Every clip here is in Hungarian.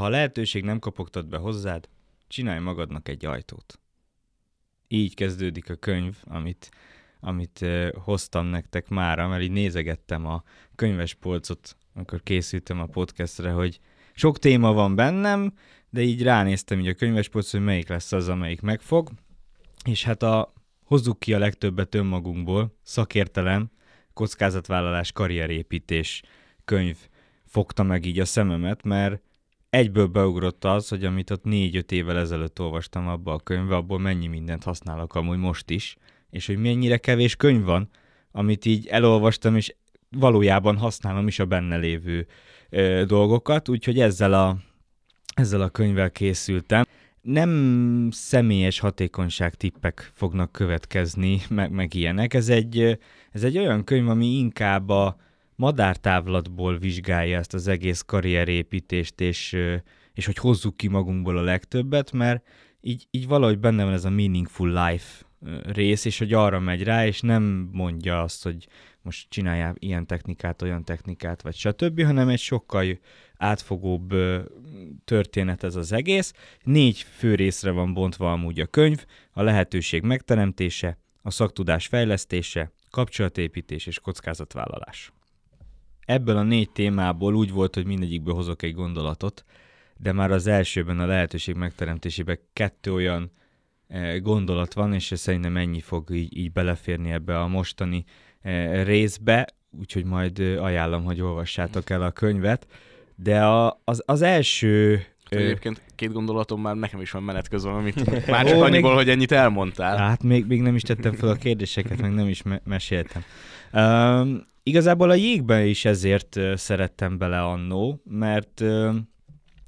Ha a lehetőség nem kopogtat be hozzád, csinálj magadnak egy ajtót. Így kezdődik a könyv, amit hoztam nektek mára, mert így nézegettem a könyves polcot, amikor készültem a podcastre, hogy sok téma van bennem, de így ránéztem így a könyves polcot, hogy melyik lesz az, amelyik megfog. És hát hozzuk ki a legtöbbet önmagunkból, szakértelem, kockázatvállalás, karrierépítés könyv fogta meg így a szememet, mert egyből beugrott az, hogy amit ott 4-5 évvel ezelőtt olvastam abba a könyvbe, abból mennyi mindent használok amúgy most is, és hogy mennyire kevés könyv van, amit így elolvastam, és valójában használom is a benne lévő dolgokat, úgyhogy ezzel a könyvvel készültem. Nem személyes hatékonyság tippek fognak következni, meg ilyenek. Ez egy olyan könyv, ami inkább a madártávlatból vizsgálja ezt az egész karrierépítést, és hogy hozzuk ki magunkból a legtöbbet, mert így valahogy benne van ez a meaningful life rész, és hogy arra megy rá, és nem mondja azt, hogy most csináljál ilyen technikát, olyan technikát, vagy stb., hanem egy sokkal átfogóbb történet ez az egész. 4 fő részre van bontva amúgy a könyv: a lehetőség megteremtése, a szaktudás fejlesztése, kapcsolatépítés és kockázatvállalás. Ebből a 4 témából úgy volt, hogy mindegyikből hozok egy gondolatot, de már az elsőben, a lehetőség megteremtésében 2 olyan gondolat van, és szerintem ennyi fog így beleférni ebbe a mostani részbe, úgyhogy majd ajánlom, hogy olvassátok el a könyvet. De az első... Egyébként 2 gondolatom már nekem is van menet közben, amit már csak annyiból, hogy ennyit elmondtál. Hát még nem is tettem fel a kérdéseket, meg nem is meséltem. Igazából a jégben is ezért szerettem bele annó, mert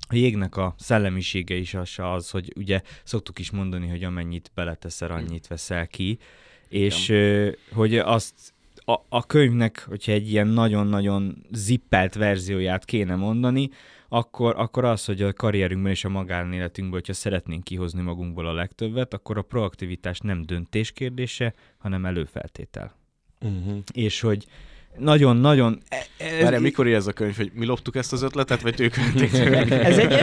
a jégnek a szellemisége is az, hogy ugye szoktuk is mondani, hogy amennyit beleteszel, annyit veszel ki, és hogy azt a könyvnek, hogyha egy ilyen nagyon-nagyon zippelt verzióját kéne mondani, akkor az, hogy a karrierünkben és a magánéletünkben, hogyha szeretnénk kihozni magunkból a legtöbbet, akkor a proaktivitás nem döntés kérdése, hanem előfeltétel. Uh-huh. És hogy nagyon-nagyon... Várjál, mikor ez a könyv, hogy mi loptuk ezt az ötletet, vagy ők vették? Ez egy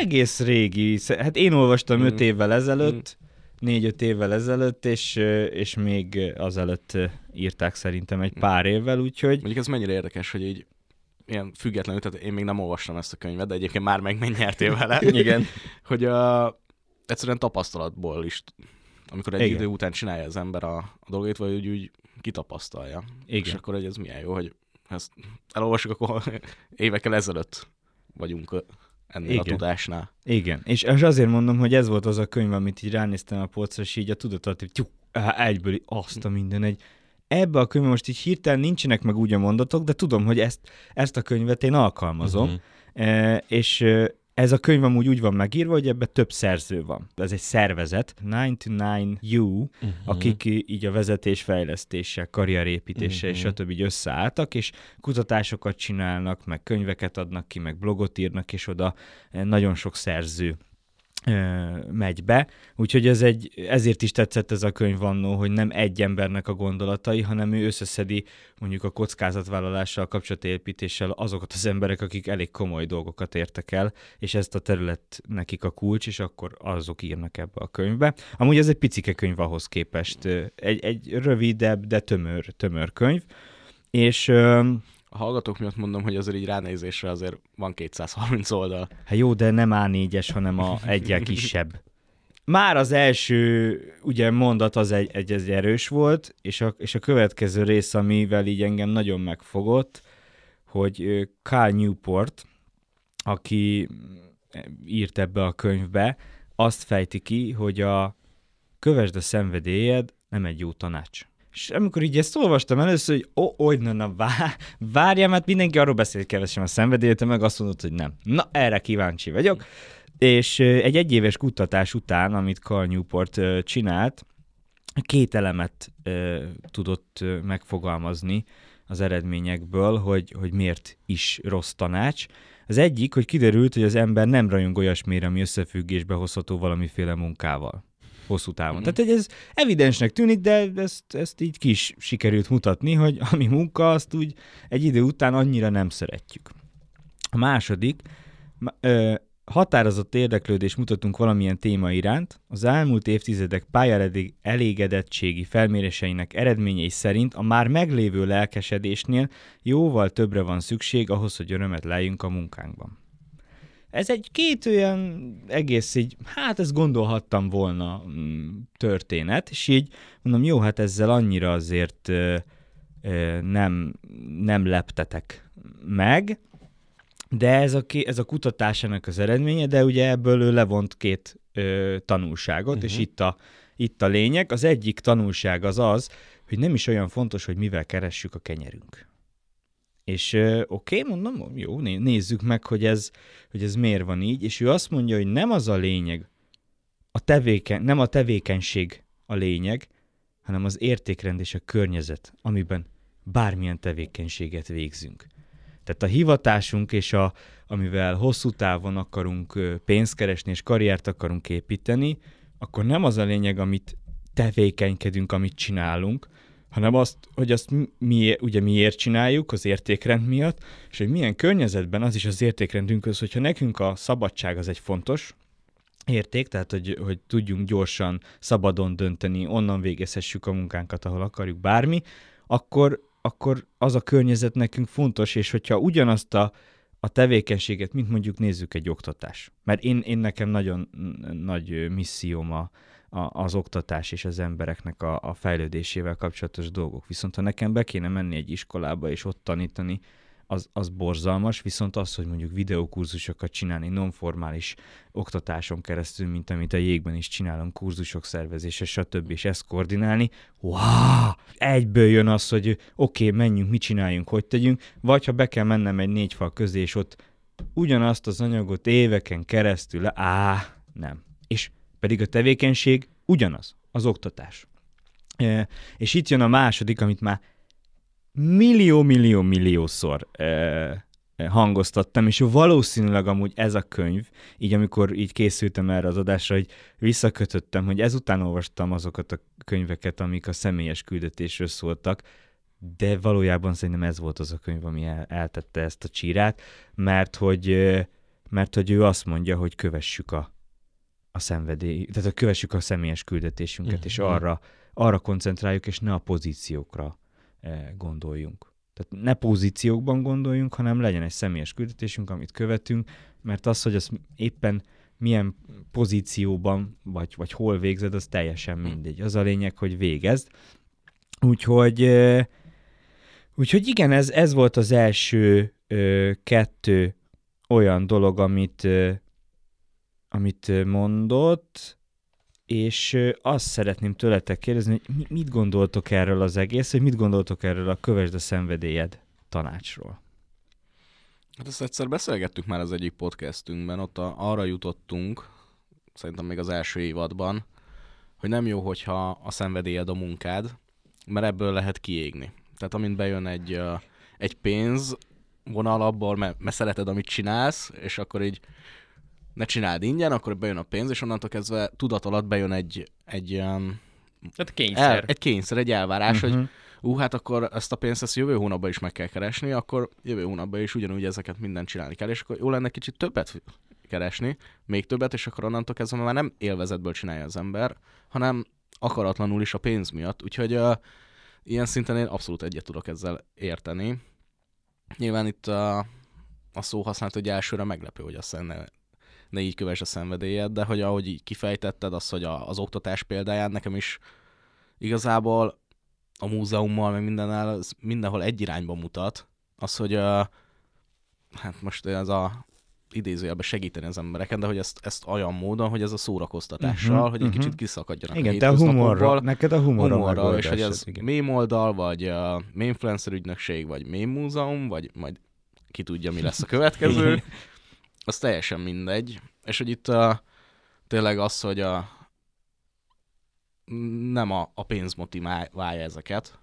egész régi... Hát én olvastam 5 évvel ezelőtt, 4-5 évvel ezelőtt, és még azelőtt írták szerintem egy pár évvel, úgyhogy... Mondjuk ez mennyire érdekes, hogy így ilyen függetlenül, tehát én még nem olvastam ezt a könyvet, de egyébként már megnyertél vele. Igen. Hogy egyszerűen tapasztalatból is, amikor egy idő után csinálja az ember a dolgait, vagy úgy kitapasztalja. Igen. És akkor hogy ez milyen jó, hogy ezt elolvassuk, akkor évekkel ezelőtt vagyunk ennél a tudásnál. Igen, és azért mondom, hogy ez volt az a könyv, amit így ránéztem a polcra, és így a tudatot, egyből azt a minden egy. Ebbe a könyvben most így hirtelen nincsenek meg úgy a mondatok, de tudom, hogy ezt a könyvet én alkalmazom, és ez a könyv amúgy úgy van megírva, hogy ebben több szerző van. Ez egy szervezet, 99U, akik így a vezetésfejlesztéssel, karrierépítéssel és stb. Így összeálltak, és kutatásokat csinálnak, meg könyveket adnak ki, meg blogot írnak, és oda nagyon sok szerző megy be. Úgyhogy ezért is tetszett ez a könyv annó, hogy nem egy embernek a gondolatai, hanem ő összeszedi mondjuk a kockázatvállalással, a kapcsolatépítéssel azokat az emberek, akik elég komoly dolgokat értek el, és ezt a terület nekik a kulcs, és akkor azok írnak ebbe a könyvbe. Amúgy ez egy picike könyv ahhoz képest. Egy rövidebb, de tömör könyv. És... A hallgatók miatt mondom, hogy azért így ránézésre azért van 230 oldal. Hát jó, de nem A4-es, hanem egyel kisebb. Már az első ugye mondat az egy erős volt, és a következő rész, amivel így engem nagyon megfogott, hogy Carl Newport, aki írt ebbe a könyvbe, azt fejti ki, hogy kövesd a szenvedélyed, nem egy jó tanács. És amikor így ezt olvastam először, hogy várjál, mert mindenki arról beszél, kevesem a szenvedélyt, meg azt mondod, hogy nem. Na, erre kíváncsi vagyok. És egy 1 éves kutatás után, amit Carl Newport csinált, 2 elemet tudott megfogalmazni az eredményekből, hogy miért is rossz tanács. Az egyik, hogy kiderült, hogy az ember nem rajong olyasmire, ami összefüggésbe hozható valamiféle munkával. Hosszú távon. Tehát ez evidensnek tűnik, de ezt így ki is sikerült mutatni, hogy ami munka, azt úgy egy idő után annyira nem szeretjük. A második, Határozott érdeklődést mutatunk valamilyen téma iránt, az elmúlt évtizedek pályaelégedettségi felméréseinek eredményei szerint a már meglévő lelkesedésnél jóval többre van szükség ahhoz, hogy örömet lejjünk a munkánkban. Ez egy két olyan egész így, hát ezt gondolhattam volna történet, és így mondom, jó, hát ezzel annyira azért nem leptetek meg, de ez a kutatásának az eredménye, de ugye ebből ő levont két tanulságot, és itt a lényeg. Az egyik tanulság az az, hogy nem is olyan fontos, hogy mivel keressük a kenyerünk. És oké, mondom, jó, nézzük meg, hogy ez miért van így, és ő azt mondja, hogy nem az a lényeg, nem a tevékenység a lényeg, hanem az értékrend és a környezet, amiben bármilyen tevékenységet végzünk. Tehát a hivatásunk és amivel hosszú távon akarunk pénzt keresni és karriert akarunk építeni, akkor nem az a lényeg, amit tevékenykedünk, amit csinálunk, hanem azt, hogy azt miért csináljuk az értékrend miatt, és hogy milyen környezetben az is az értékrendünkhöz, hogyha nekünk a szabadság az egy fontos érték, tehát hogy tudjunk gyorsan, szabadon dönteni, onnan végezhessük a munkánkat, ahol akarjuk, bármi, akkor az a környezet nekünk fontos, és hogyha ugyanazt a tevékenységet, mint mondjuk nézzük egy oktatás. Mert én nekem nagyon nagy misszióm az oktatás és az embereknek a fejlődésével kapcsolatos dolgok. Viszont ha nekem be kéne menni egy iskolába és ott tanítani, az borzalmas, viszont az, hogy mondjuk videókurzusokat csinálni nonformális oktatáson keresztül, mint amit a jégben is csinálom, kurzusok szervezése, stb. És ezt koordinálni, egyből jön az, hogy oké, menjünk, mit csináljunk, hogy tegyünk, vagy ha be kell mennem egy 4 fal közé, és ott ugyanazt az anyagot éveken keresztül, nem. És pedig a tevékenység ugyanaz, az oktatás. És itt jön a második, amit már milliószor hangoztattam, és valószínűleg amúgy ez a könyv, így amikor így készültem erre az adásra, hogy visszakötöttem, hogy ezután olvastam azokat a könyveket, amik a személyes küldetésről szóltak, de valójában szerintem ez volt az a könyv, ami eltette ezt a csírát, mert hogy ő azt mondja, hogy kövessük a szenvedély, tehát kövessük a személyes küldetésünket, és arra koncentráljuk, és ne a pozíciókra gondoljunk. Tehát ne pozíciókban gondoljunk, hanem legyen egy személyes küldetésünk, amit követünk, mert az, hogy azt éppen milyen pozícióban, vagy hol végzed, az teljesen mindegy. Az a lényeg, hogy végezd. Úgyhogy igen, ez volt az első 2 olyan dolog, amit mondott, és azt szeretném tőletek kérdezni, hogy mit gondoltok erről az egész, hogy mit gondoltok erről a kövesd a szenvedélyed tanácsról? Hát ezt egyszer beszélgettük már az egyik podcastünkben, ott arra jutottunk, szerintem még az első évadban, hogy nem jó, hogyha a szenvedélyed a munkád, mert ebből lehet kiégni. Tehát amint bejön egy pénz vonal abból, mert szereted, amit csinálsz, és akkor így ne csináld ingyen, akkor bejön a pénz, és onnantól kezdve tudat alatt bejön egy kényszer, egy elvárás, hogy hát akkor ezt a pénzt jövő hónapban is meg kell keresni, akkor jövő hónapban is ugyanúgy ezeket mindent csinálni kell, és akkor jó lenne kicsit többet keresni, még többet, és akkor onnantól kezdve már nem élvezetből csinálja az ember, hanem akaratlanul is a pénz miatt. Úgyhogy ilyen szinten én abszolút egyet tudok ezzel érteni. Nyilván itt a szó használt, hogy elsőre meglepő, hogy azt ne így kövess a szenvedélyed, de hogy ahogy így kifejtetted, az, hogy az oktatás példáján nekem is igazából a múzeummal, meg mindennel, mindenhol egy irányba mutat, az, hogy hát most ez a idézőjelben segíteni az embereken, de hogy ezt olyan módon, hogy ez a szórakoztatással, hogy egy kicsit kiszakadjanak a hétköznapokból. Igen, neked a humorral, és hogy ez mém oldal, vagy mémfluencer ügynökség, vagy mém múzeum, vagy majd ki tudja, mi lesz a következő. Az teljesen mindegy, és hogy itt tényleg az, hogy nem a pénz motiválja ezeket,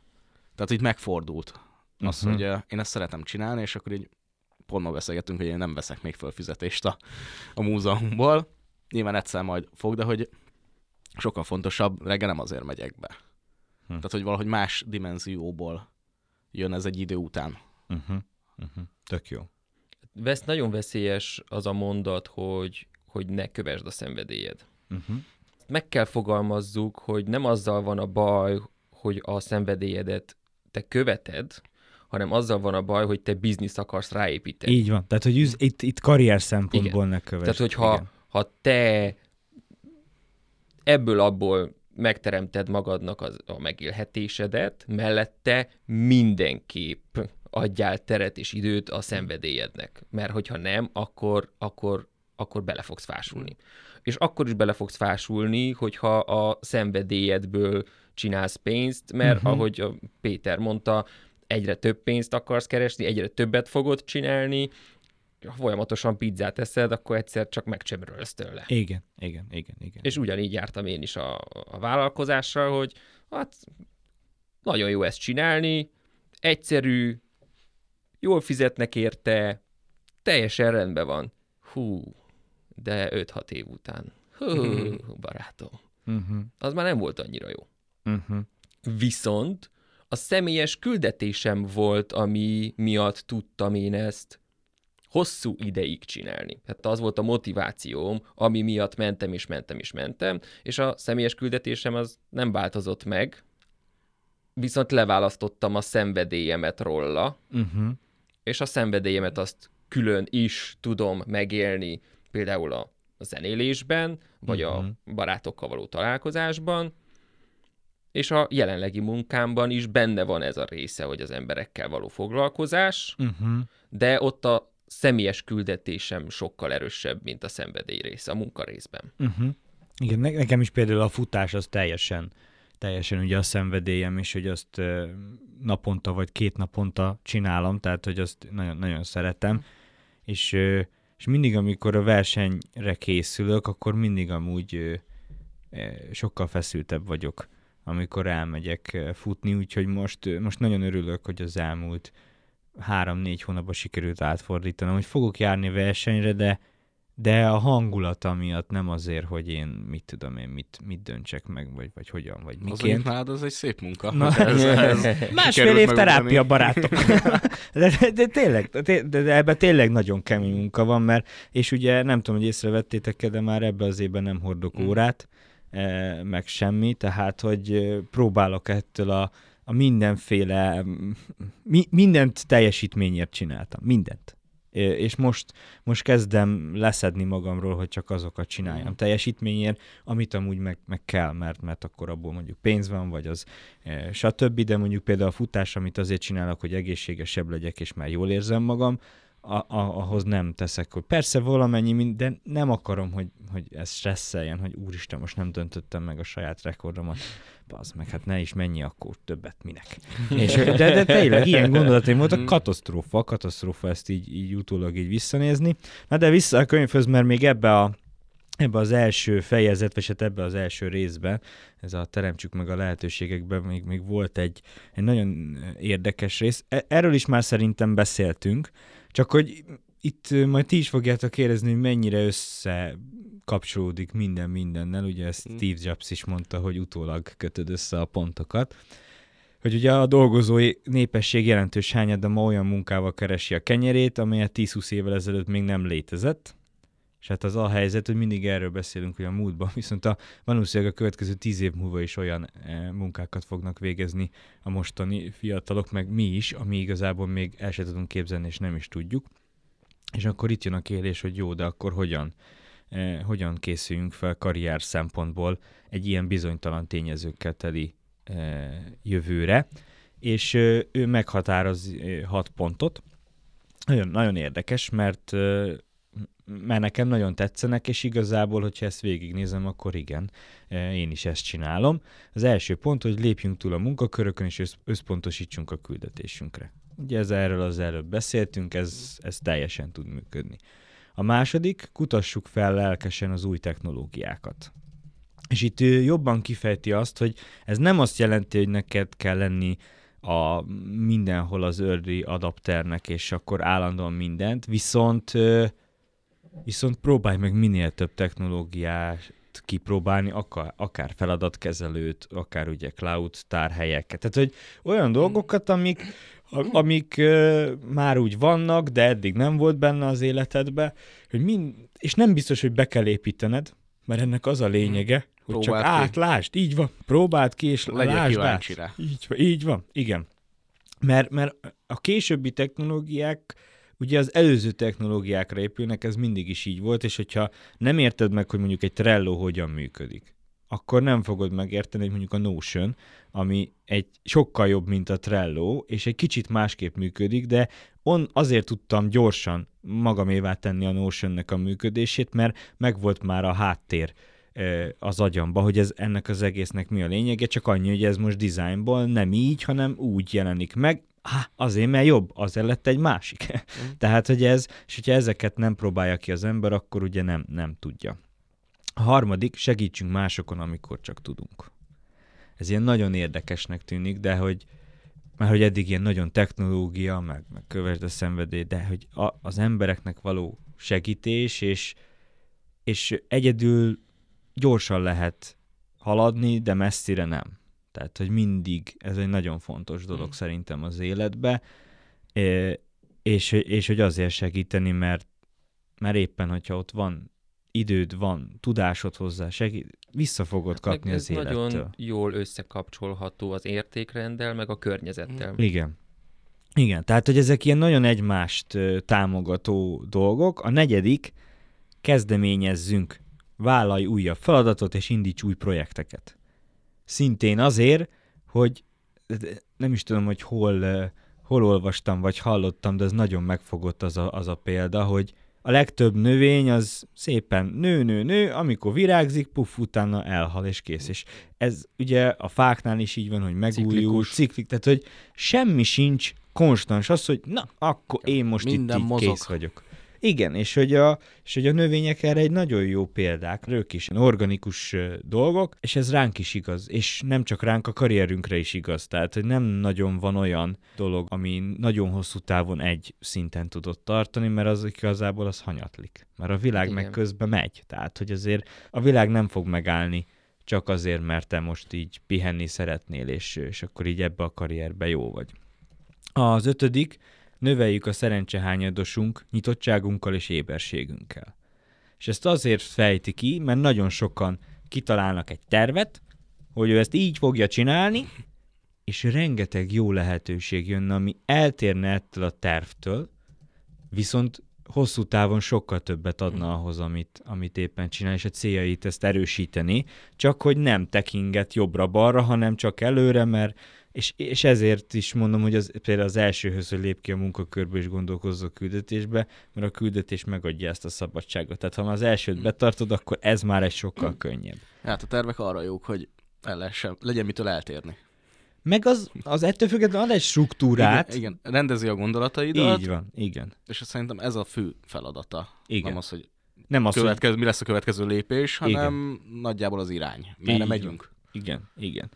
tehát így megfordult az, hogy én ezt szeretem csinálni, és akkor így pont ma beszélgetünk, hogy én nem veszek még föl fizetést a múzeumból, nyilván egyszer majd fog, de hogy sokkal fontosabb, reggel nem azért megyek be. Tehát, hogy valahogy más dimenzióból jön ez egy idő után. Tök jó. nagyon veszélyes az a mondat, hogy ne kövesd a szenvedélyed. Uh-huh. Meg kell fogalmazzuk, hogy nem azzal van a baj, hogy a szenvedélyedet te követed, hanem azzal van a baj, hogy te biznisz akarsz ráépíteni. Így van. Tehát, hogy itt karrier szempontból ne kövesd. Tehát, hogyha te ebből-abból megteremted magadnak a megélhetésedet, mellette mindenképp adjál teret és időt a szenvedélyednek. Mert hogyha nem, akkor bele fogsz fásulni. És akkor is bele fogsz fásulni, hogyha a szenvedélyedből csinálsz pénzt, mert ahogy a Péter mondta, egyre több pénzt akarsz keresni, egyre többet fogod csinálni, ha folyamatosan pizzát eszed, akkor egyszer csak megcsömörölsz tőle. Igen. És ugyanígy jártam én is a vállalkozással, hogy hát nagyon jó ezt csinálni, egyszerű, jól fizetnek érte, teljesen rendben van. Hú, de 5-6 év után. Barátom. Az már nem volt annyira jó. Viszont a személyes küldetésem volt, ami miatt tudtam én ezt hosszú ideig csinálni. Hát az volt a motivációm, ami miatt mentem, és a személyes küldetésem az nem változott meg, viszont leválasztottam a szenvedélyemet róla, és a szenvedélyemet azt külön is tudom megélni, például a zenélésben, vagy a barátokkal való találkozásban, és a jelenlegi munkámban is benne van ez a része, hogy az emberekkel való foglalkozás, de ott a személyes küldetésem sokkal erősebb, mint a szenvedély része a munkarészben. Igen, nekem is például a futás az teljesen ugye a szenvedélyem is, hogy azt naponta vagy 2 naponta csinálom, tehát hogy azt nagyon, nagyon szeretem, és mindig, amikor a versenyre készülök, akkor mindig amúgy sokkal feszültebb vagyok, amikor elmegyek futni, úgyhogy most nagyon örülök, hogy az elmúlt 3-4 hónapban sikerült átfordítanom, hogy fogok járni versenyre, de a hangulata miatt nem azért, hogy én mit döntsek meg, vagy hogyan, vagy miként. Az, amit nálad, az egy szép munka. Másfél év terápia, barátok. De tényleg, de ebben tényleg nagyon kemény munka van, mert, és ugye nem tudom, hogy észrevettétek, de már ebbe az évben nem hordok órát, meg semmi, tehát, hogy próbálok ettől a mindenféle, mindent teljesítményért csináltam, mindent. És most kezdem leszedni magamról, hogy csak azokat csináljam teljesítményért, amit amúgy meg kell, mert akkor abból mondjuk pénz van, vagy az stb. De mondjuk például a futás, amit azért csinálok, hogy egészségesebb legyek, és már jól érzem magam, ahhoz nem teszek, hogy persze valamennyi, de nem akarom, hogy ez stresszeljen, hogy úristen, most nem döntöttem meg a saját rekordomat. Bazd meg, hát ne is, mennyi akkor többet, minek. És, de tényleg ilyen gondolataim voltak, katasztrófa ezt így utólag így visszanézni. Na de vissza a könyvhöz, mert még ebbe az első fejezet, vagy hát ebbe az első részbe, ez a teremtsük meg a lehetőségekben, még volt egy nagyon érdekes rész. Erről is már szerintem beszéltünk, csak hogy itt majd ti is fogjátok érezni, hogy mennyire összekapcsolódik minden mindennel. Ugye Steve Jobs is mondta, hogy utólag kötöd össze a pontokat. Hogy ugye a dolgozói népesség jelentős hányada ma olyan munkával keresi a kenyerét, amelyet 10-20 évvel ezelőtt még nem létezett. És hát az a helyzet, hogy mindig erről beszélünk, hogy a múltban, viszont valószínűleg a következő 10 év múlva is olyan munkákat fognak végezni a mostani fiatalok, meg mi is, ami igazából még el sem tudunk képzelni, és nem is tudjuk. És akkor itt jön a kérdés, hogy jó, de akkor hogyan készüljünk fel karrier szempontból egy ilyen bizonytalan tényezőkkel teli jövőre. És ő meghatároz 6 pontot. Nagyon, nagyon érdekes, mert nekem nagyon tetszenek, és igazából, hogyha ezt végignézem, akkor igen, én is ezt csinálom. Az első pont, hogy lépjünk túl a munkakörökön, és összpontosítsunk a küldetésünkre. Ugye erről az előbb beszéltünk, ez teljesen tud működni. A második, kutassuk fel lelkesen az új technológiákat. És itt ő jobban kifejti azt, hogy ez nem azt jelenti, hogy neked kell lenni a mindenhol az early adapternek, és akkor állandóan mindent, viszont próbálj meg minél több technológiát kipróbálni, akár feladatkezelőt, akár ugye cloud tárhelyeket. Tehát, hogy olyan dolgokat, amik amik már úgy vannak, de eddig nem volt benne az életedbe, hogy és nem biztos, hogy be kell építened, mert ennek az a lényege, hogy próbáld csak átlásd, így van, próbáld ki, és lásd. Így van, igen. Mert a későbbi technológiák, ugye az előző technológiákra épülnek, ez mindig is így volt, és hogyha nem érted meg, hogy mondjuk egy Trello hogyan működik, akkor nem fogod megérteni, hogy mondjuk a Notion, ami egy sokkal jobb, mint a Trello, és egy kicsit másképp működik, de azért tudtam gyorsan magamévá tenni a Notionnek a működését, mert megvolt már a háttér az agyamba, hogy ennek az egésznek mi a lényege, csak annyi, hogy ez most dizájnból nem így, hanem úgy jelenik meg, azért, mert jobb, azért lett egy másik. Tehát, hogy és hogyha ezeket nem próbálja ki az ember, akkor ugye nem tudja. A harmadik, segítsünk másokon, amikor csak tudunk. Ez ilyen nagyon érdekesnek tűnik, de hogy eddig ilyen nagyon technológia, meg kövesd a szenvedély, de hogy az embereknek való segítés, és egyedül gyorsan lehet haladni, de messzire nem. Tehát, hogy mindig ez egy nagyon fontos dolog szerintem az életbe, és hogy azért segíteni, mert éppen, hogyha ott van időd, van tudásod hozzá, vissza fogod kapni az élettől. Ez nagyon jól összekapcsolható az értékrenddel, meg a környezettel. Igen, tehát, hogy ezek ilyen nagyon egymást támogató dolgok. A negyedik, kezdeményezzünk, vállalj újabb feladatot, és indíts új projekteket. Szintén azért, hogy nem is tudom, hogy hol olvastam, vagy hallottam, de ez nagyon megfogott az a példa, hogy a legtöbb növény az szépen nő, amikor virágzik, puff, utána elhal és kész. És ez ugye a fáknál is így van, hogy megújul, ciklik, tehát hogy semmi sincs konstans, az, hogy na, akkor én most itt kész vagyok. Igen, és hogy a növények erre egy nagyon jó példák, ők is organikus dolgok, és ez ránk is igaz, és nem csak ránk, a karrierünkre is igaz, tehát hogy nem nagyon van olyan dolog, ami nagyon hosszú távon egy szinten tudott tartani, mert az igazából az hanyatlik, mert a világ meg közben megy, tehát hogy azért a világ nem fog megállni csak azért, mert te most így pihenni szeretnél, és akkor így ebbe a karrierbe jó vagy. Az ötödik, növeljük a szerencsehányadosunk, nyitottságunkkal és éberségünkkel. És ezt azért fejti ki, mert nagyon sokan kitalálnak egy tervet, hogy ő ezt így fogja csinálni, és rengeteg jó lehetőség jönne, ami eltérne ettől a tervtől, viszont hosszú távon sokkal többet adna ahhoz, amit éppen csinál, és a céljait ezt erősíteni, csak hogy nem tekinget jobbra-balra, hanem csak előre, mert és ezért is mondom, hogy például az elsőhöz, hogy lép ki a munkakörből és gondolkozz a küldetésbe, mert a küldetés megadja ezt a szabadságot. Tehát ha már az elsőt betartod, akkor ez már egy sokkal könnyebb. Hát a tervek arra jók, hogy legyen mitől eltérni. Meg az ettől függetlenül ad egy struktúrát. Igen, rendezi a gondolataidat. Így van, igen. És szerintem ez a fő feladata. Igen. Nem az, hogy mi lesz a következő lépés, hanem nagyjából az irány, merre megyünk. Igen.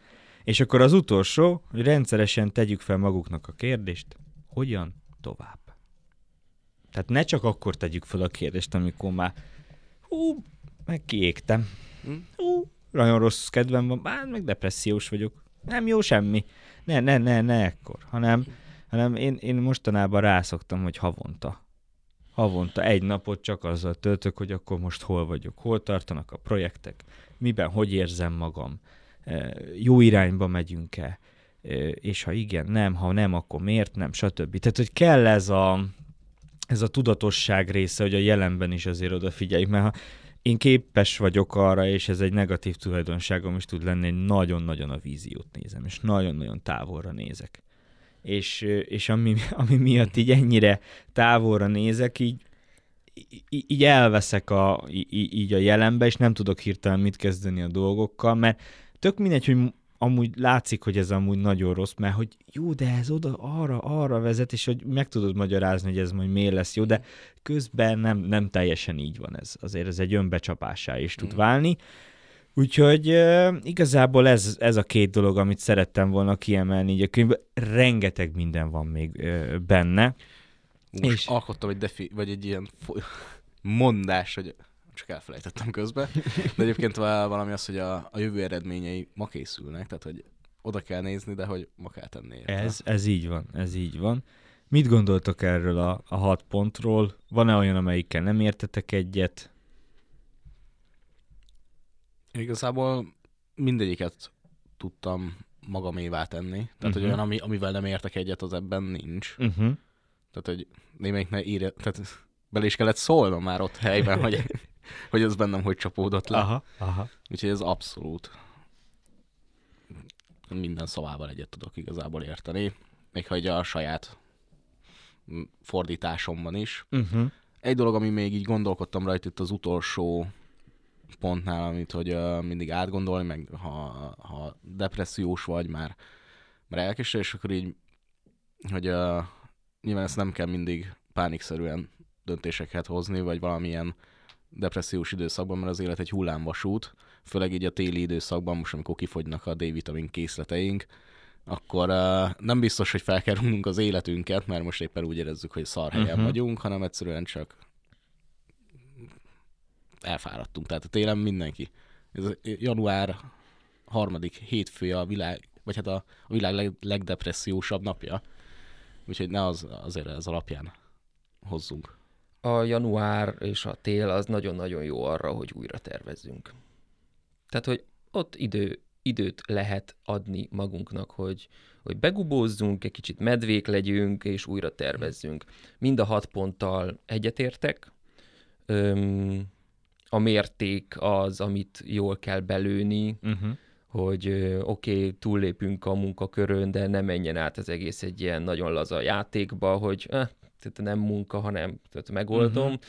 És akkor az utolsó, hogy rendszeresen tegyük fel maguknak a kérdést, hogyan tovább. Tehát ne csak akkor tegyük fel a kérdést, amikor már meg kiégtem. Nagyon rossz kedvem van, meg depressziós vagyok. Nem jó semmi. Ne ekkor. Hanem én mostanában rászoktam, hogy havonta egy napot csak azzal töltök, hogy akkor most hol vagyok, hol tartanak a projektek, miben, hogy érzem magam. Jó irányba megyünk-e, és ha igen, nem, ha nem, akkor miért nem, stb. Tehát, hogy kell ez a tudatosság része, hogy a jelenben is azért odafigyeljük, mert ha én képes vagyok arra, és ez egy negatív tulajdonságom is tud lenni, hogy nagyon-nagyon a víziót nézem, és nagyon-nagyon távolra nézek. És ami miatt így ennyire távolra nézek, így elveszek így a jelenbe, és nem tudok hirtelen mit kezdeni a dolgokkal, mert tök mindegy, hogy amúgy látszik, hogy ez amúgy nagyon rossz, mert hogy jó, de ez oda, arra vezet, és hogy meg tudod magyarázni, hogy ez majd miért lesz jó, de közben nem teljesen így van ez. Azért ez egy önbecsapássá is tud válni. Úgyhogy igazából ez a két dolog, amit szerettem volna kiemelni így a könyvben. Rengeteg minden van még benne. És alkottam egy egy ilyen mondás, hogy... Csak elfelejtettem közben. De egyébként valami az, hogy a jövő eredményei ma készülnek, tehát hogy oda kell nézni, de hogy magát ennél. Ez így van, ez így van. Mit gondoltok erről a 6 pontról? Van-e olyan, amelyikkel nem értetek egyet? Igazából mindegyiket tudtam magamévá tenni. Tehát, hogy olyan, amivel nem értek egyet, az ebben nincs. Tehát, hogy némelyiknek tehát bele is kellett szólnom már ott helyben, hogy ez bennem hogy csapódott le. Aha. Úgyhogy ez abszolút minden szavával egyet tudok igazából érteni. Még hogy a saját fordításomban is. Egy dolog, ami még így gondolkodtam rajta itt az utolsó pontnál, amit hogy mindig átgondolni, meg ha depressziós vagy már elkésre, és akkor így, hogy nyilván ezt nem kell mindig pánikszerűen döntéseket hozni, vagy valamilyen depressziós időszakban, mert az élet egy hullámvasút, főleg így a téli időszakban, most amikor kifogynak a D-vitamin készleteink, akkor nem biztos, hogy fel kell rúgnunk az életünket, mert most éppen úgy érezzük, hogy szar helyen vagyunk, hanem egyszerűen csak elfáradtunk. Tehát a télen mindenki. Ez január 3. hétfője a világ, vagy hát a világ legdepressziósabb napja. Úgyhogy ne azért ez alapján hozzunk. A január és a tél az nagyon-nagyon jó arra, hogy újra tervezzünk. Tehát, hogy ott időt lehet adni magunknak, hogy begubózzunk, egy kicsit medvék legyünk, és újra tervezzünk. Mind a 6 ponttal egyetértek. A mérték az, amit jól kell belőni, hogy oké, túllépünk a munkakörön, de ne menjen át az egész egy ilyen nagyon laza játékba, hogy tehát nem munka, hanem tehát megoldom,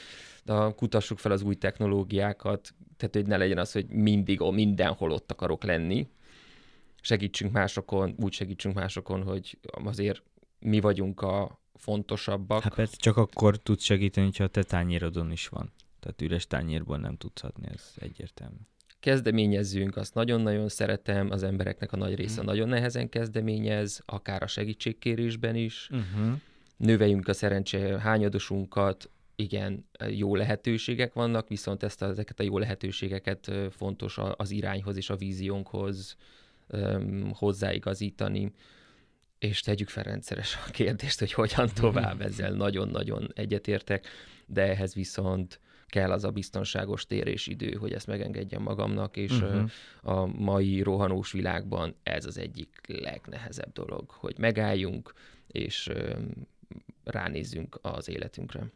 de kutassuk fel az új technológiákat, tehát hogy ne legyen az, hogy mindig, mindenhol ott akarok lenni. Segítsünk másokon, úgy segítsünk másokon, hogy azért mi vagyunk a fontosabbak. Hát persze csak akkor tudsz segíteni, ha a te tányérodon is van. Tehát üres tányérból nem tudsz adni, ez egyértelmű. Kezdeményezzünk, azt nagyon-nagyon szeretem, az embereknek a nagy része nagyon nehezen kezdeményez, akár a segítségkérésben is. Növeljünk a szerencse hányadosunkat, igen, jó lehetőségek vannak, viszont ezeket a jó lehetőségeket fontos az irányhoz és a víziónkhoz hozzáigazítani, és tegyük fel rendszeres a kérdést, hogy hogyan tovább, ezzel nagyon-nagyon egyetértek, de ehhez viszont kell az a biztonságos tér és idő, hogy ezt megengedjem magamnak, és a mai rohanós világban ez az egyik legnehezebb dolog, hogy megálljunk, és ránézzünk az életünkre.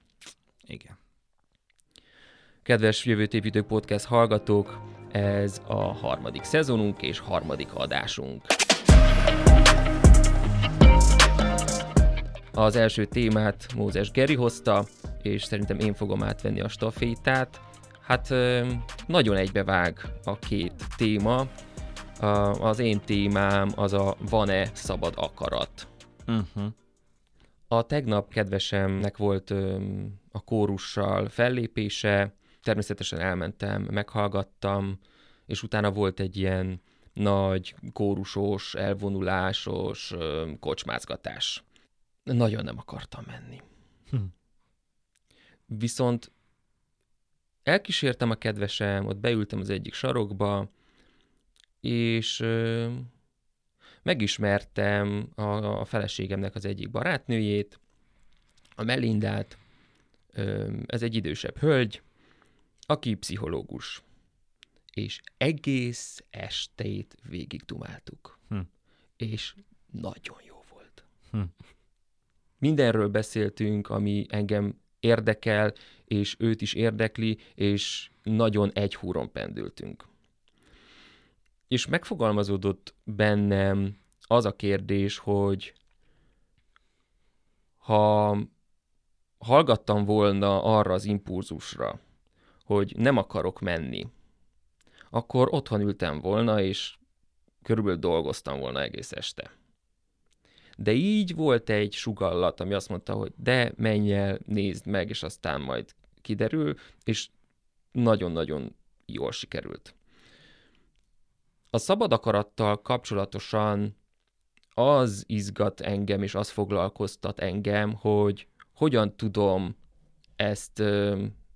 Igen. Kedves Jövőt építők podcast hallgatók, ez a 3. szezonunk és 3. adásunk. Az első témát Mózes Geri hozta, és szerintem én fogom átvenni a stafétát. Hát nagyon egybevág a két téma. Az én témám az a van-e szabad akarat. A tegnap kedvesemnek volt a kórussal fellépése, természetesen elmentem, meghallgattam, és utána volt egy ilyen nagy kórusos, elvonulásos kocsmázgatás. Nagyon nem akartam menni. Viszont elkísértem a kedvesem, ott beültem az egyik sarokba, és megismertem a feleségemnek az egyik barátnőjét, a Melindát, ez egy idősebb hölgy, aki pszichológus. És egész estét végig dumáltuk. És nagyon jó volt. Mindenről beszéltünk, ami engem érdekel, és őt is érdekli, és nagyon egy húron pendültünk. És megfogalmazódott bennem az a kérdés, hogy ha hallgattam volna arra az impulzusra, hogy nem akarok menni, akkor otthon ültem volna, és körülbelül dolgoztam volna egész este. De így volt egy sugallat, ami azt mondta, hogy de menj el, nézd meg, és aztán majd kiderül, és nagyon-nagyon jól sikerült. A szabad akarattal kapcsolatosan az izgat engem, és az foglalkoztat engem, hogy hogyan tudom ezt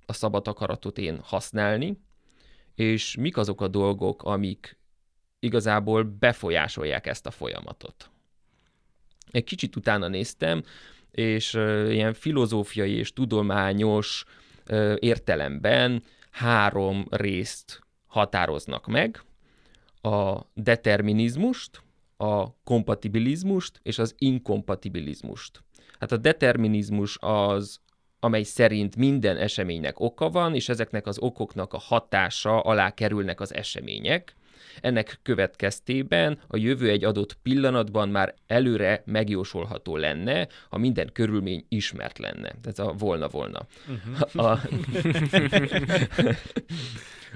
a szabad akaratot én használni, és mik azok a dolgok, amik igazából befolyásolják ezt a folyamatot. Egy kicsit utána néztem, és ilyen filozófiai és tudományos értelemben 3 részt határoznak meg, a determinizmust, a kompatibilizmust és az inkompatibilizmust. Hát a determinizmus az, amely szerint minden eseménynek oka van, és ezeknek az okoknak a hatása alá kerülnek az események. Ennek következtében a jövő egy adott pillanatban már előre megjósolható lenne, ha minden körülmény ismert lenne. Tehát a volna-volna. Uh-huh.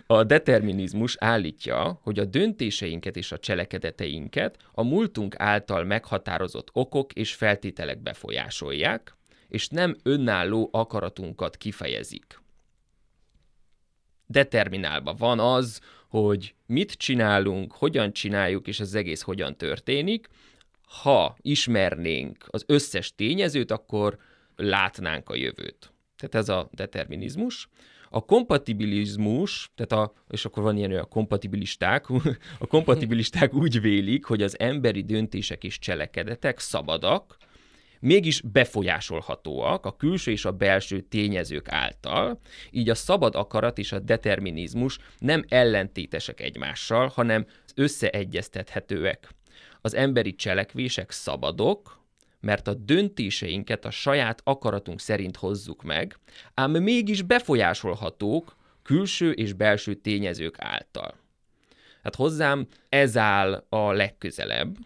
A determinizmus állítja, hogy a döntéseinket és a cselekedeteinket a múltunk által meghatározott okok és feltételek befolyásolják, és nem önálló akaratunkat kifejezik. Determinálva van az, hogy mit csinálunk, hogyan csináljuk, és az egész hogyan történik. Ha ismernénk az összes tényezőt, akkor látnánk a jövőt. Tehát ez a determinizmus. A kompatibilizmus, és akkor van ilyen olyan kompatibilisták, a kompatibilisták úgy vélik, hogy az emberi döntések és cselekedetek szabadak, mégis befolyásolhatóak a külső és a belső tényezők által, így a szabad akarat és a determinizmus nem ellentétesek egymással, hanem összeegyeztethetőek. Az emberi cselekvések szabadok, mert a döntéseinket a saját akaratunk szerint hozzuk meg, ám mégis befolyásolhatók külső és belső tényezők által. Hát hozzám ez áll a legközelebb.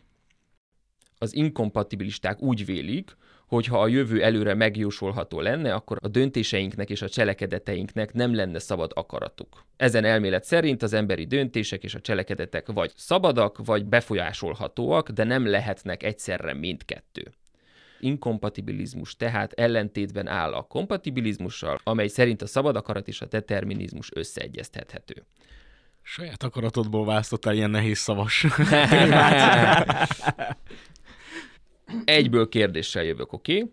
Az inkompatibilisták úgy vélik, hogy ha a jövő előre megjósolható lenne, akkor a döntéseinknek és a cselekedeteinknek nem lenne szabad akaratuk. Ezen elmélet szerint az emberi döntések és a cselekedetek vagy szabadak, vagy befolyásolhatóak, de nem lehetnek egyszerre mindkettő. Inkompatibilizmus tehát ellentétben áll a kompatibilizmussal, amely szerint a szabad akarat és a determinizmus összeegyeztethető. Saját akaratodból választottál ilyen nehéz szavas. Egyből kérdéssel jövök, oké?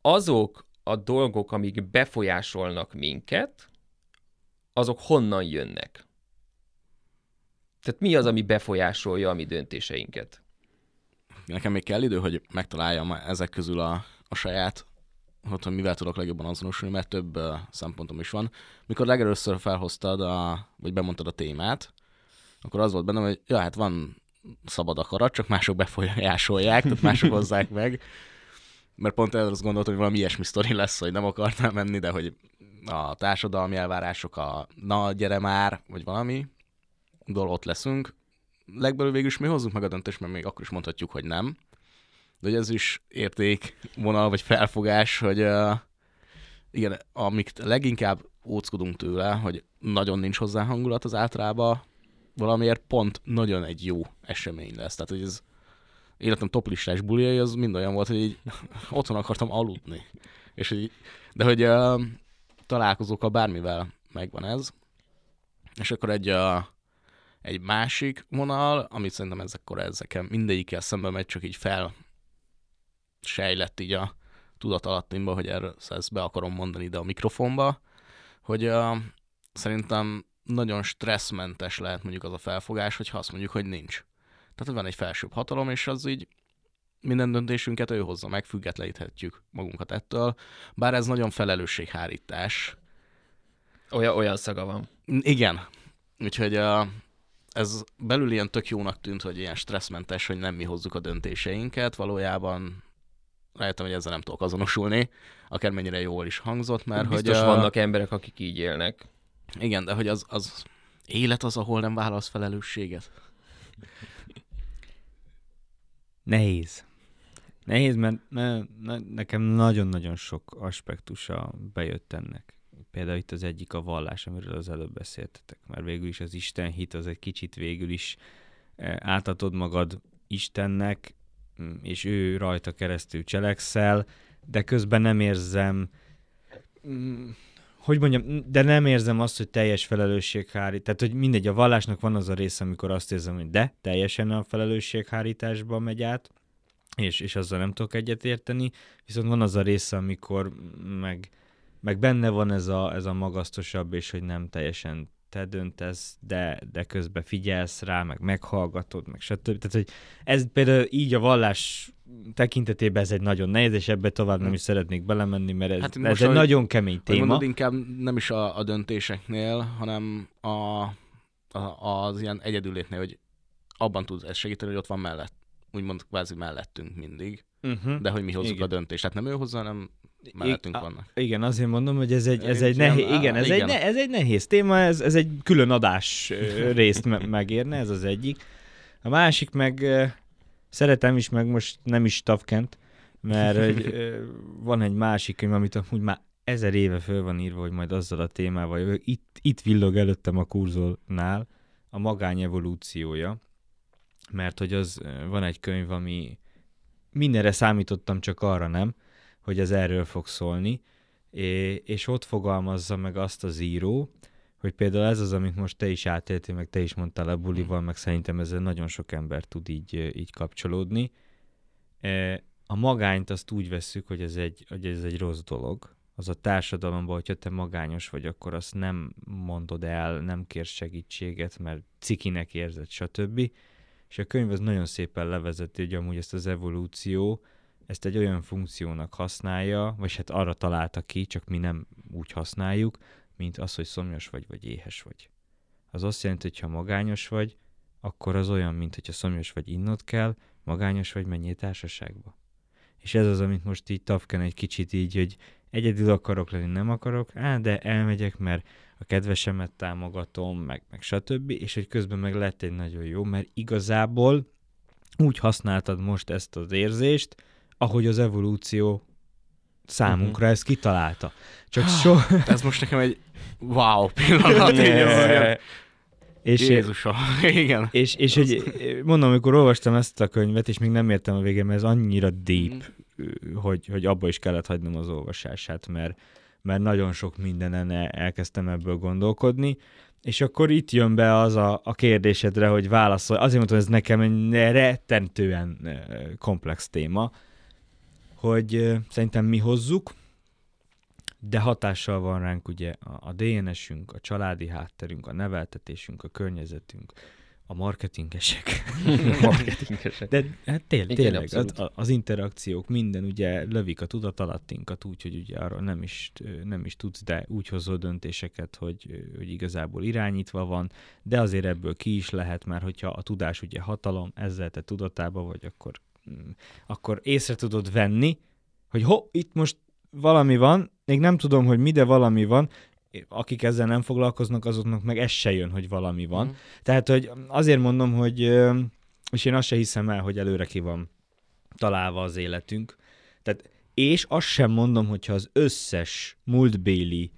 Azok a dolgok, amik befolyásolnak minket, azok honnan jönnek? Tehát mi az, ami befolyásolja a mi döntéseinket? Nekem még kell idő, hogy megtaláljam ezek közül a saját, hogy mivel tudok legjobban azonosulni, mert több szempontom is van. Mikor legelőször felhoztad, vagy bemondtad a témát, akkor az volt bennem, hogy ja, hát van szabad akarat, csak mások befolyásolják, tehát mások hozzák meg. Mert pont előtt azt gondoltam, hogy valami ilyesmi sztori lesz, hogy nem akartam menni, de hogy a társadalmi elvárások, na gyere már, vagy valami, ott leszünk. Legbelül végül is mi hozzunk meg a döntést, mert még akkor is mondhatjuk, hogy nem. De hogy ez is értékvonal, vagy felfogás, hogy igen, amik leginkább óckodunk tőle, hogy nagyon nincs hozzá hangulat, az általában valamiért pont nagyon egy jó esemény lesz. Tehát, hogy ez életem toplistás buliai, az mind olyan volt, hogy így otthon akartam aludni. És így, de hogy találkozókkal bármivel megvan ez. És akkor egy másik vonal, amit szerintem ezeken mindegyikkel szemben megy, csak így felsejlett így a tudatalattimba, hogy erről ezt be akarom mondani ide a mikrofonba, hogy szerintem nagyon stresszmentes lehet mondjuk az a felfogás, hogyha azt mondjuk, hogy nincs. Tehát van egy felsőbb hatalom, és az így minden döntésünket ő hozza meg, függetleníthetjük magunkat ettől, bár ez nagyon felelősséghárítás. Olyan szaga van. Igen. Úgyhogy ez belül ilyen tök jónak tűnt, hogy ilyen stresszmentes, hogy nem mi hozzuk a döntéseinket. Valójában rájöttem, hogy ezzel nem tudok azonosulni, akármennyire jól is hangzott, mert biztos hogy vannak emberek, akik így élnek. Igen, de hogy az élet az, ahol nem válasz felelősséget. Nehéz. Nehéz, mert nekem nagyon-nagyon sok aspektusa bejött ennek. Például itt az egyik a vallás, amiről az előbb beszéltetek, mert végül is az Isten hit az egy kicsit végül is átadod magad Istennek, és ő rajta keresztül cselekszel, de közben nem érzem, de nem érzem azt, hogy teljes felelősséghári. Tehát, hogy mindegy, a vallásnak van az a része, amikor azt érzem, hogy de, teljesen a felelősséghárításba megy át, és azzal nem tudok egyetérteni, viszont van az a része, amikor meg benne van ez a magasztosabb, és hogy nem teljesen te döntesz, de közben figyelsz rá, meg meghallgatod, meg stb. Tehát, hogy ez például így a vallás tekintetében ez egy nagyon nehéz, és ebbe tovább nem is szeretnék belemenni, mert ez, ez egy nagyon kemény téma. Mondod, inkább nem is a döntéseknél, hanem az ilyen egyedülétnél, hogy abban tudsz ezt segíteni, hogy ott van mellett. Úgymond kvázi mellettünk mindig, de hogy mi hozzuk a döntést. Tehát nem ő hozzá, hanem mellettünk vannak. Igen, azért mondom, hogy ez egy nehéz téma, ez egy külön adás részt megérne, ez az egyik. A másik meg szeretem is, meg most nem is tavkent, mert van egy másik könyv, amit amúgy már 1000 éve föl van írva, hogy majd azzal a témával jövök. Itt villog előttem a kurzornál a magány evolúciója, mert hogy az van egy könyv, ami mindenre számítottam, csak arra nem, hogy ez erről fog szólni, és ott fogalmazza meg azt az író, hogy például ez az, amit most te is átéltél, meg te is mondtál a bulival, meg szerintem ezzel nagyon sok ember tud így kapcsolódni. A magányt azt úgy vesszük, hogy ez egy rossz dolog. Az a társadalomban, hogyha te magányos vagy, akkor azt nem mondod el, nem kérsz segítséget, mert cikinek érzed, stb. És a könyv az nagyon szépen levezeti, hogy amúgy ezt az evolúció, ezt egy olyan funkciónak használja, vagy hát arra találta ki, csak mi nem úgy használjuk, mint az, hogy szomjas vagy éhes vagy. Az azt jelenti, hogy ha magányos vagy, akkor az olyan, mint hogyha szomjas vagy, innod kell, magányos vagy, menjél társaságba. És ez az, amit most így tavken egy kicsit így, hogy egyedül akarok lenni, nem akarok, de elmegyek, mert a kedvesemet támogatom, meg stb. És hogy közben meg lett egy nagyon jó, mert igazából úgy használtad most ezt az érzést, ahogy az evolúció számunkra ezt kitalálta. Csak ez most nekem egy wow pillanat. Jézusom, igen. És hogy mondom, amikor olvastam ezt a könyvet, és még nem értem a végén, mert ez annyira deep, hogy abba is kellett hagynom az olvasását, mert nagyon sok mindenen elkezdtem ebből gondolkodni, és akkor itt jön be az a kérdésedre, hogy válaszolj. Azért mondtam, ez nekem egy rettentően komplex téma, hogy szerintem mi hozzuk, de hatással van ránk ugye a DNS-ünk, a családi hátterünk, a neveltetésünk, a környezetünk, a marketingesek. De hát tényleg, az interakciók, minden ugye lövik a tudatalattinkat úgy, hogy ugye arról nem is tudsz, de úgy hozol döntéseket, hogy igazából irányítva van, de azért ebből ki is lehet, mert hogyha a tudás ugye hatalom, ezzel te tudatában vagy, akkor észre tudod venni, hogy itt most valami van, még nem tudom, hogy mi, de valami van. Akik ezzel nem foglalkoznak, azoknak meg ez se jön, hogy valami van. Tehát, hogy azért mondom, hogy és én azt se hiszem el, hogy előre ki van találva az életünk. Tehát, és azt sem mondom, hogyha az összes múltbéli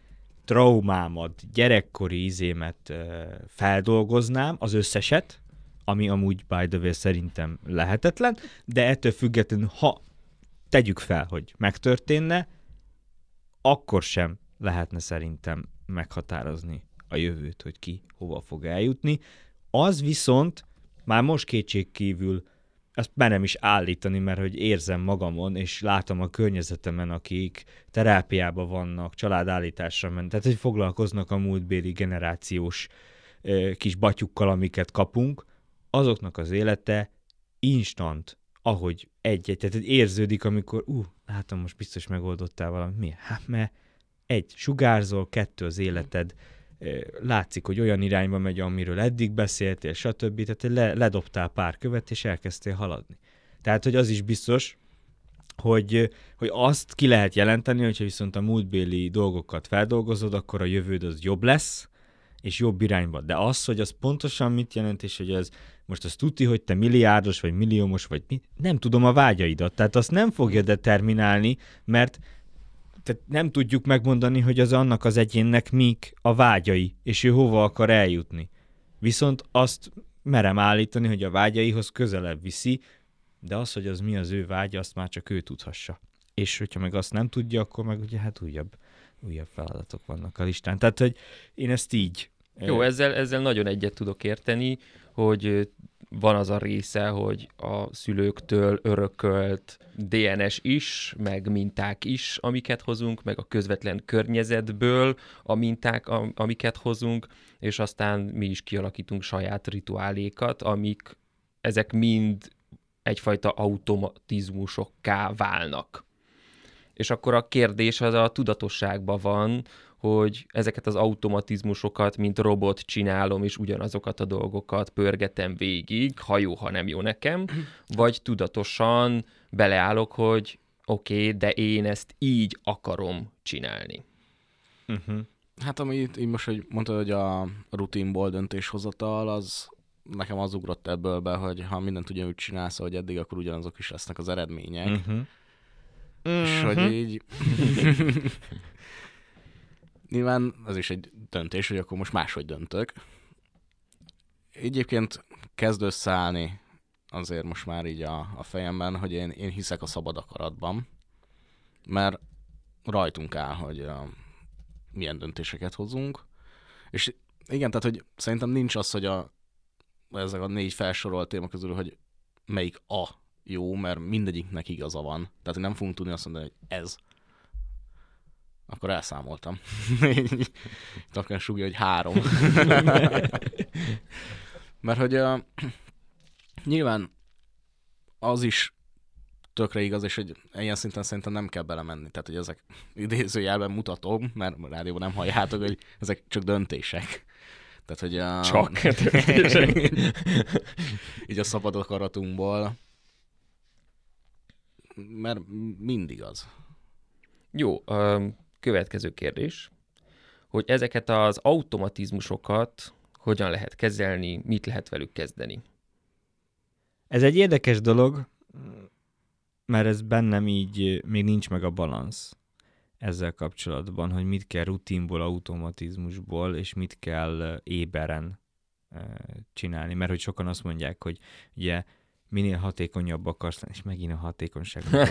traumámat, gyerekkori izémet feldolgoznám, az összeset, ami amúgy by the way szerintem lehetetlen, de ettől függetlenül, ha tegyük fel, hogy megtörténne, akkor sem lehetne szerintem meghatározni a jövőt, hogy ki hova fog eljutni. Az viszont már most kétségkívül, azt merem is állítani, mert hogy érzem magamon, és látom a környezetemen, akik terápiában vannak, családállításra mennek, tehát hogy foglalkoznak a múltbéli generációs kis batyukkal, amiket kapunk, azoknak az élete instant, ahogy tehát érződik, amikor látom, most biztos megoldottál valamit. Mi? Hát, mert egy, sugárzol, kettő, az életed látszik, hogy olyan irányba megy, amiről eddig beszéltél, stb. Tehát ledobtál pár követ, és elkezdtél haladni. Tehát, hogy az is biztos, hogy azt ki lehet jelenteni, hogyha viszont a múltbéli dolgokat feldolgozod, akkor a jövőd az jobb lesz, és jobb irányba. De az, hogy az pontosan mit jelent, és hogy ez most azt tudni, hogy te milliárdos, vagy milliómos, vagy mit, nem tudom a vágyaidat. Tehát azt nem fogja determinálni, mert tehát nem tudjuk megmondani, hogy az annak az egyénnek mik a vágyai, és ő hova akar eljutni. Viszont azt merem állítani, hogy a vágyaihoz közelebb viszi, de az, hogy az mi az ő vágya, azt már csak ő tudhassa. És hogyha meg azt nem tudja, akkor meg ugye hát újabb feladatok vannak a listán. Tehát, hogy én ezt így... Jó, ezzel nagyon egyet tudok érteni, hogy van az a része, hogy a szülőktől örökölt DNS is, meg minták is, amiket hozunk, meg a közvetlen környezetből a minták, amiket hozunk, és aztán mi is kialakítunk saját rituálékat, amik ezek mind egyfajta automatizmusokká válnak. És akkor a kérdés az a tudatosságban van, hogy ezeket az automatizmusokat, mint robot csinálom, és ugyanazokat a dolgokat pörgetem végig, ha jó, ha nem jó nekem, vagy tudatosan beleállok, hogy oké, de én ezt így akarom csinálni. Hát amit így most, hogy mondtad, hogy a rutinból döntéshozatal, az nekem az ugrott ebből be, hogy ha mindent ugyanúgy csinálsz, ahogy eddig, akkor ugyanazok is lesznek az eredmények. És hogy így... Nyilván ez is egy döntés, hogy akkor most máshogy döntök. Egyébként kezd összeállni azért most már így a fejemben, hogy én hiszek a szabad akaratban, mert rajtunk áll, hogy milyen döntéseket hozunk. És igen, tehát hogy szerintem nincs az, hogy ezek a 4 felsorolt téma közül, hogy melyik a jó, mert mindegyiknek igaza van. Tehát nem fogunk tudni azt mondani, hogy ez. Akkor elszámoltam. Itt akkor súgja, hogy 3. Mert hogy nyilván az is tökre igaz, és hogy ilyen szinten szerintem nem kell belemenni. Tehát, hogy ezek idézőjelben mutatom, mert rádióban nem halljátok, hogy ezek csak döntések. Tehát, hogy csak döntések. Így a szabad akaratunkból. Mert mindig az. Jó, következő kérdés, hogy ezeket az automatizmusokat hogyan lehet kezelni, mit lehet velük kezdeni? Ez egy érdekes dolog, mert ez bennem így még nincs meg a balansz ezzel kapcsolatban, hogy mit kell rutinból, automatizmusból, és mit kell éberen csinálni. Mert hogy sokan azt mondják, hogy ugye, minél hatékonyabb akarsz lenni, és megint a hatékonyságot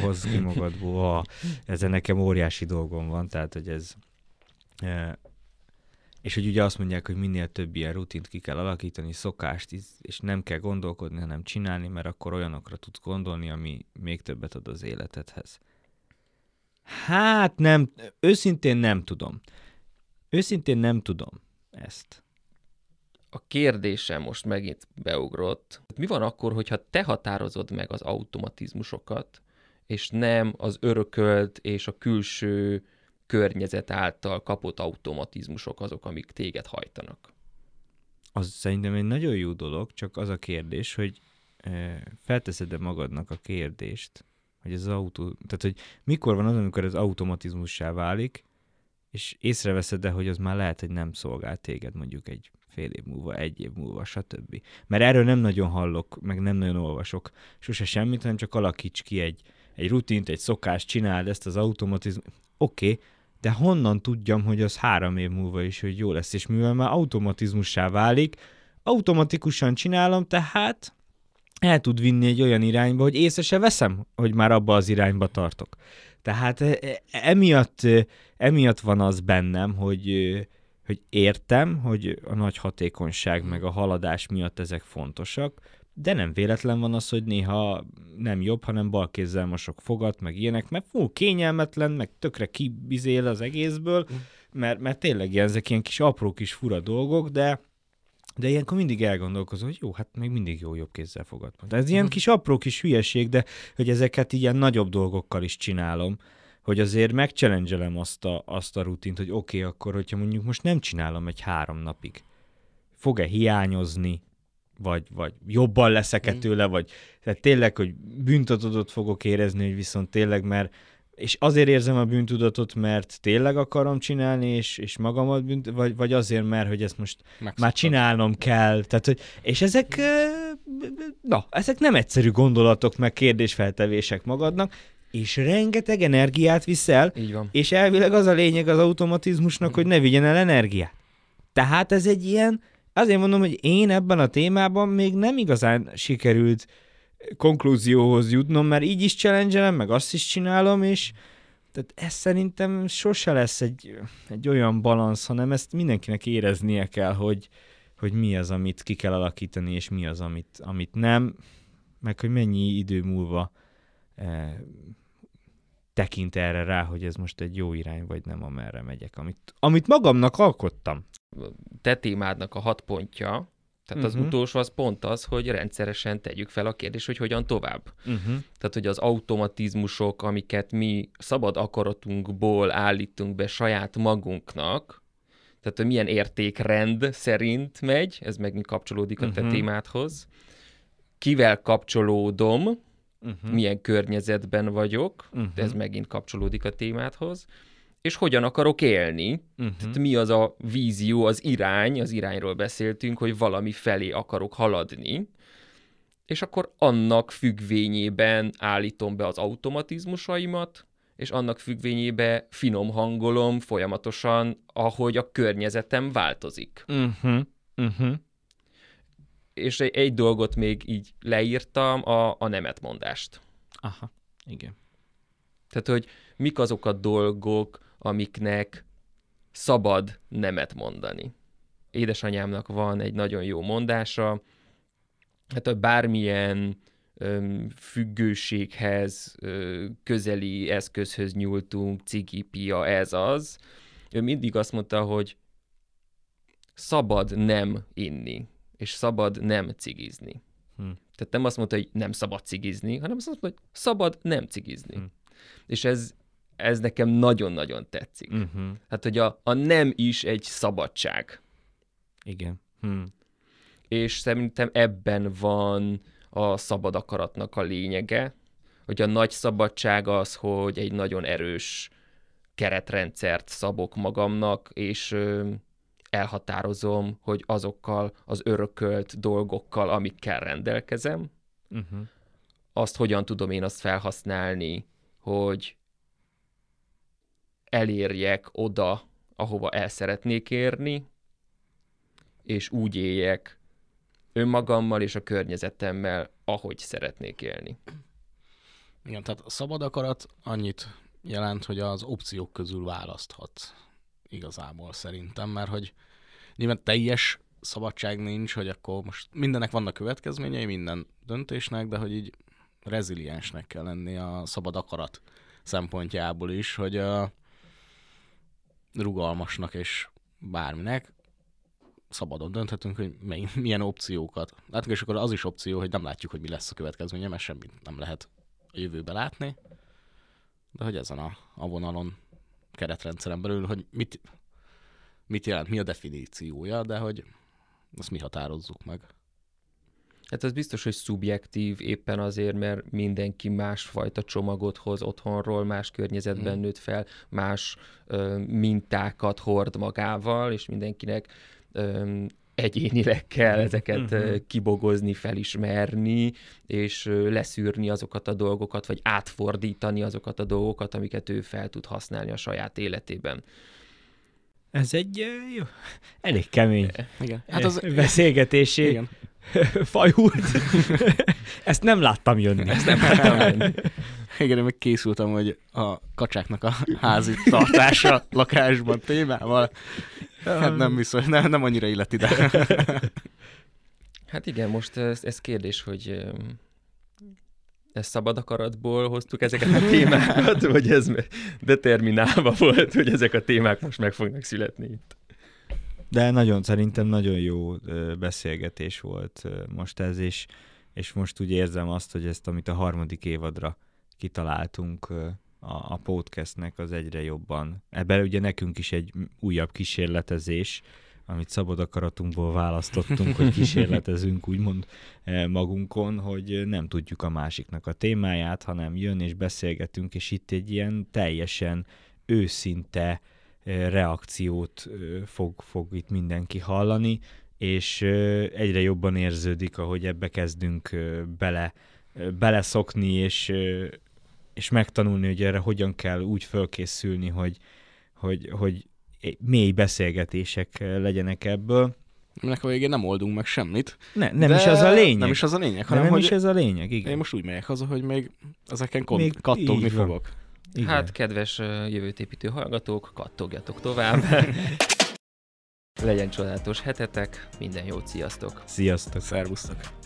hozz ki magadból. Ezzel nekem óriási dolgom van, tehát, hogy ez... És hogy ugye azt mondják, hogy minél több ilyen rutint ki kell alakítani, szokást, és nem kell gondolkodni, hanem csinálni, mert akkor olyanokra tudsz gondolni, ami még többet ad az életedhez. Hát nem, őszintén nem tudom ezt. A kérdésem most megint beugrott. Mi van akkor, hogyha te határozod meg az automatizmusokat, és nem az örökölt és a külső környezet által kapott automatizmusok azok, amik téged hajtanak? Az szerintem egy nagyon jó dolog, csak az a kérdés, hogy felteszed-e magadnak a kérdést, hogy ez tehát, hogy mikor van az, amikor ez automatizmussá válik, és észreveszed-e, hogy az már lehet, hogy nem szolgál téged mondjuk egy fél év múlva, egy év múlva, stb. Mert erről nem nagyon hallok, meg nem nagyon olvasok sose semmit, hanem csak alakíts ki egy rutint, egy szokást, csináld ezt az automatizmus. Oké, de honnan tudjam, hogy az 3 év múlva is, hogy jó lesz, és mivel már automatizmussá válik, automatikusan csinálom, tehát el tud vinni egy olyan irányba, hogy észre se veszem, hogy már abba az irányba tartok. Tehát emiatt van az bennem, hogy értem, hogy a nagy hatékonyság meg a haladás miatt ezek fontosak, de nem véletlen van az, hogy néha nem jobb, hanem bal kézzel mosok fogat, meg ilyenek, mert kényelmetlen, meg tökre kibizél az egészből, mert tényleg ezek ilyen kis apró kis fura dolgok, de ilyenkor mindig elgondolkozom, hogy jó, hát még mindig jó jobb kézzel fogad. Ez ilyen kis apró kis hülyeség, de hogy ezeket ilyen nagyobb dolgokkal is csinálom, hogy azért megchallengelem azt a rutint, hogy oké, akkor, hogyha mondjuk most nem csinálom egy 3 napig, fog-e hiányozni, vagy jobban leszek-e tőle, vagy tehát tényleg, hogy bűntudatot fogok érezni, hogy viszont tényleg, mert és azért érzem a bűntudatot, mert tényleg akarom csinálni, és magamat vagy azért, mert hogy ezt most megszoktam. Már csinálnom kell. Tehát, hogy, és ezek nem egyszerű gondolatok, meg kérdésfeltevések magadnak, és rengeteg energiát viszel, és elvileg az a lényeg az automatizmusnak, hogy ne vigyen el energiát. Tehát ez egy ilyen, azért mondom, hogy én ebben a témában még nem igazán sikerült konklúzióhoz jutnom, mert így is challenge-elem, meg azt is csinálom, és tehát ez szerintem sose lesz egy olyan balansz, hanem ezt mindenkinek éreznie kell, hogy hogy mi az, amit ki kell alakítani, és mi az, amit nem, meg hogy mennyi idő múlva tekint erre rá, hogy ez most egy jó irány, vagy nem, amerre megyek, amit magamnak alkottam. Te témádnak a 6 pontja, tehát az utolsó az pont az, hogy rendszeresen tegyük fel a kérdést, hogy hogyan tovább. Tehát, hogy az automatizmusok, amiket mi szabad akaratunkból állítunk be saját magunknak, tehát, hogy milyen értékrend szerint megy, ez megint kapcsolódik a te témádhoz, kivel kapcsolódom, milyen környezetben vagyok, de ez megint kapcsolódik a témádhoz, és hogyan akarok élni. Tehát mi az a vízió, az irány, az irányról beszéltünk, hogy valami felé akarok haladni, és akkor annak függvényében állítom be az automatizmusaimat, és annak függvényében finom hangolom folyamatosan, ahogy a környezetem változik. És egy dolgot még így leírtam, a nemetmondást. Aha, igen. Tehát, hogy mik azok a dolgok, amiknek szabad nemet mondani. Édesanyámnak van egy nagyon jó mondása, hát a bármilyen függőséghez, közeli eszközhöz nyúltunk, cigi, pia, ez az. Ő mindig azt mondta, hogy szabad nem inni, és szabad nem cigizni. Tehát nem azt mondta, hogy nem szabad cigizni, hanem azt mondta, hogy szabad nem cigizni. És ez nekem nagyon-nagyon tetszik. Hát, hogy a nem is egy szabadság. Igen. És szerintem ebben van a szabad akaratnak a lényege, hogy a nagy szabadság az, hogy egy nagyon erős keretrendszert szabok magamnak, és elhatározom, hogy azokkal az örökölt dolgokkal, amikkel rendelkezem, azt hogyan tudom én azt felhasználni, hogy elérjek oda, ahova el szeretnék érni, és úgy éljek önmagammal és a környezetemmel, ahogy szeretnék élni. Igen, tehát a szabad akarat annyit jelent, hogy az opciók közül választhat igazából szerintem, mert hogy nyilván teljes szabadság nincs, hogy akkor most mindennek vannak következményei, minden döntésnek, de hogy így reziliensnek kell lenni a szabad akarat szempontjából is, hogy rugalmasnak és bárminek szabadon dönthetünk, hogy milyen opciókat látunk, és akkor az is opció, hogy nem látjuk, hogy mi lesz a következménye, mert semmit nem lehet a jövőbe látni, de hogy ezen a vonalon, keretrendszeren belül, hogy mit jelent, mi a definíciója, de hogy azt mi határozzuk meg. Hát az biztos, hogy szubjektív éppen azért, mert mindenki másfajta csomagot hoz otthonról, más környezetben nőtt fel, más mintákat hord magával, és mindenkinek egyénileg kell ezeket kibogozni, felismerni, és leszűrni azokat a dolgokat, vagy átfordítani azokat a dolgokat, amiket ő fel tud használni a saját életében. Ez egy jó, elég kemény hát az beszélgetési fajult. Ezt nem láttam jönni. Igen, én meg készültem, hogy a kacsáknak a házi tartása lakásban témával. Hát nem viszont, nem annyira illet ide. Hát igen, most ez kérdés, hogy ezt szabad akaratból hoztuk ezeket a témákat, vagy ez determinálva volt, hogy ezek a témák most meg fognak születni itt. De szerintem nagyon jó beszélgetés volt most ez is, és most úgy érzem azt, hogy ezt, amit a 3. évadra kitaláltunk a podcastnek, az egyre jobban. Ebben ugye nekünk is egy újabb kísérletezés, amit szabad akaratunkból választottunk, hogy kísérletezünk úgymond magunkon, hogy nem tudjuk a másiknak a témáját, hanem jön és beszélgetünk, és itt egy ilyen teljesen őszinte reakciót fog itt mindenki hallani, és egyre jobban érződik, ahogy ebbe kezdünk beleszokni, és megtanulni, hogy erre hogyan kell úgy fölkészülni, hogy mély beszélgetések legyenek ebből. Ennek a végén nem oldunk meg semmit. Nem is az a lényeg. Nem is az a lényeg, hanem nem is ez a lényeg, igen. Én most úgy megyek haza, hogy még ezeken kattogni fogok. Igen. Hát, kedves jövőtépítő hallgatók, kattogjatok tovább. Legyen csodálatos hetetek, minden jót, sziasztok! Sziasztok! Szervusztok!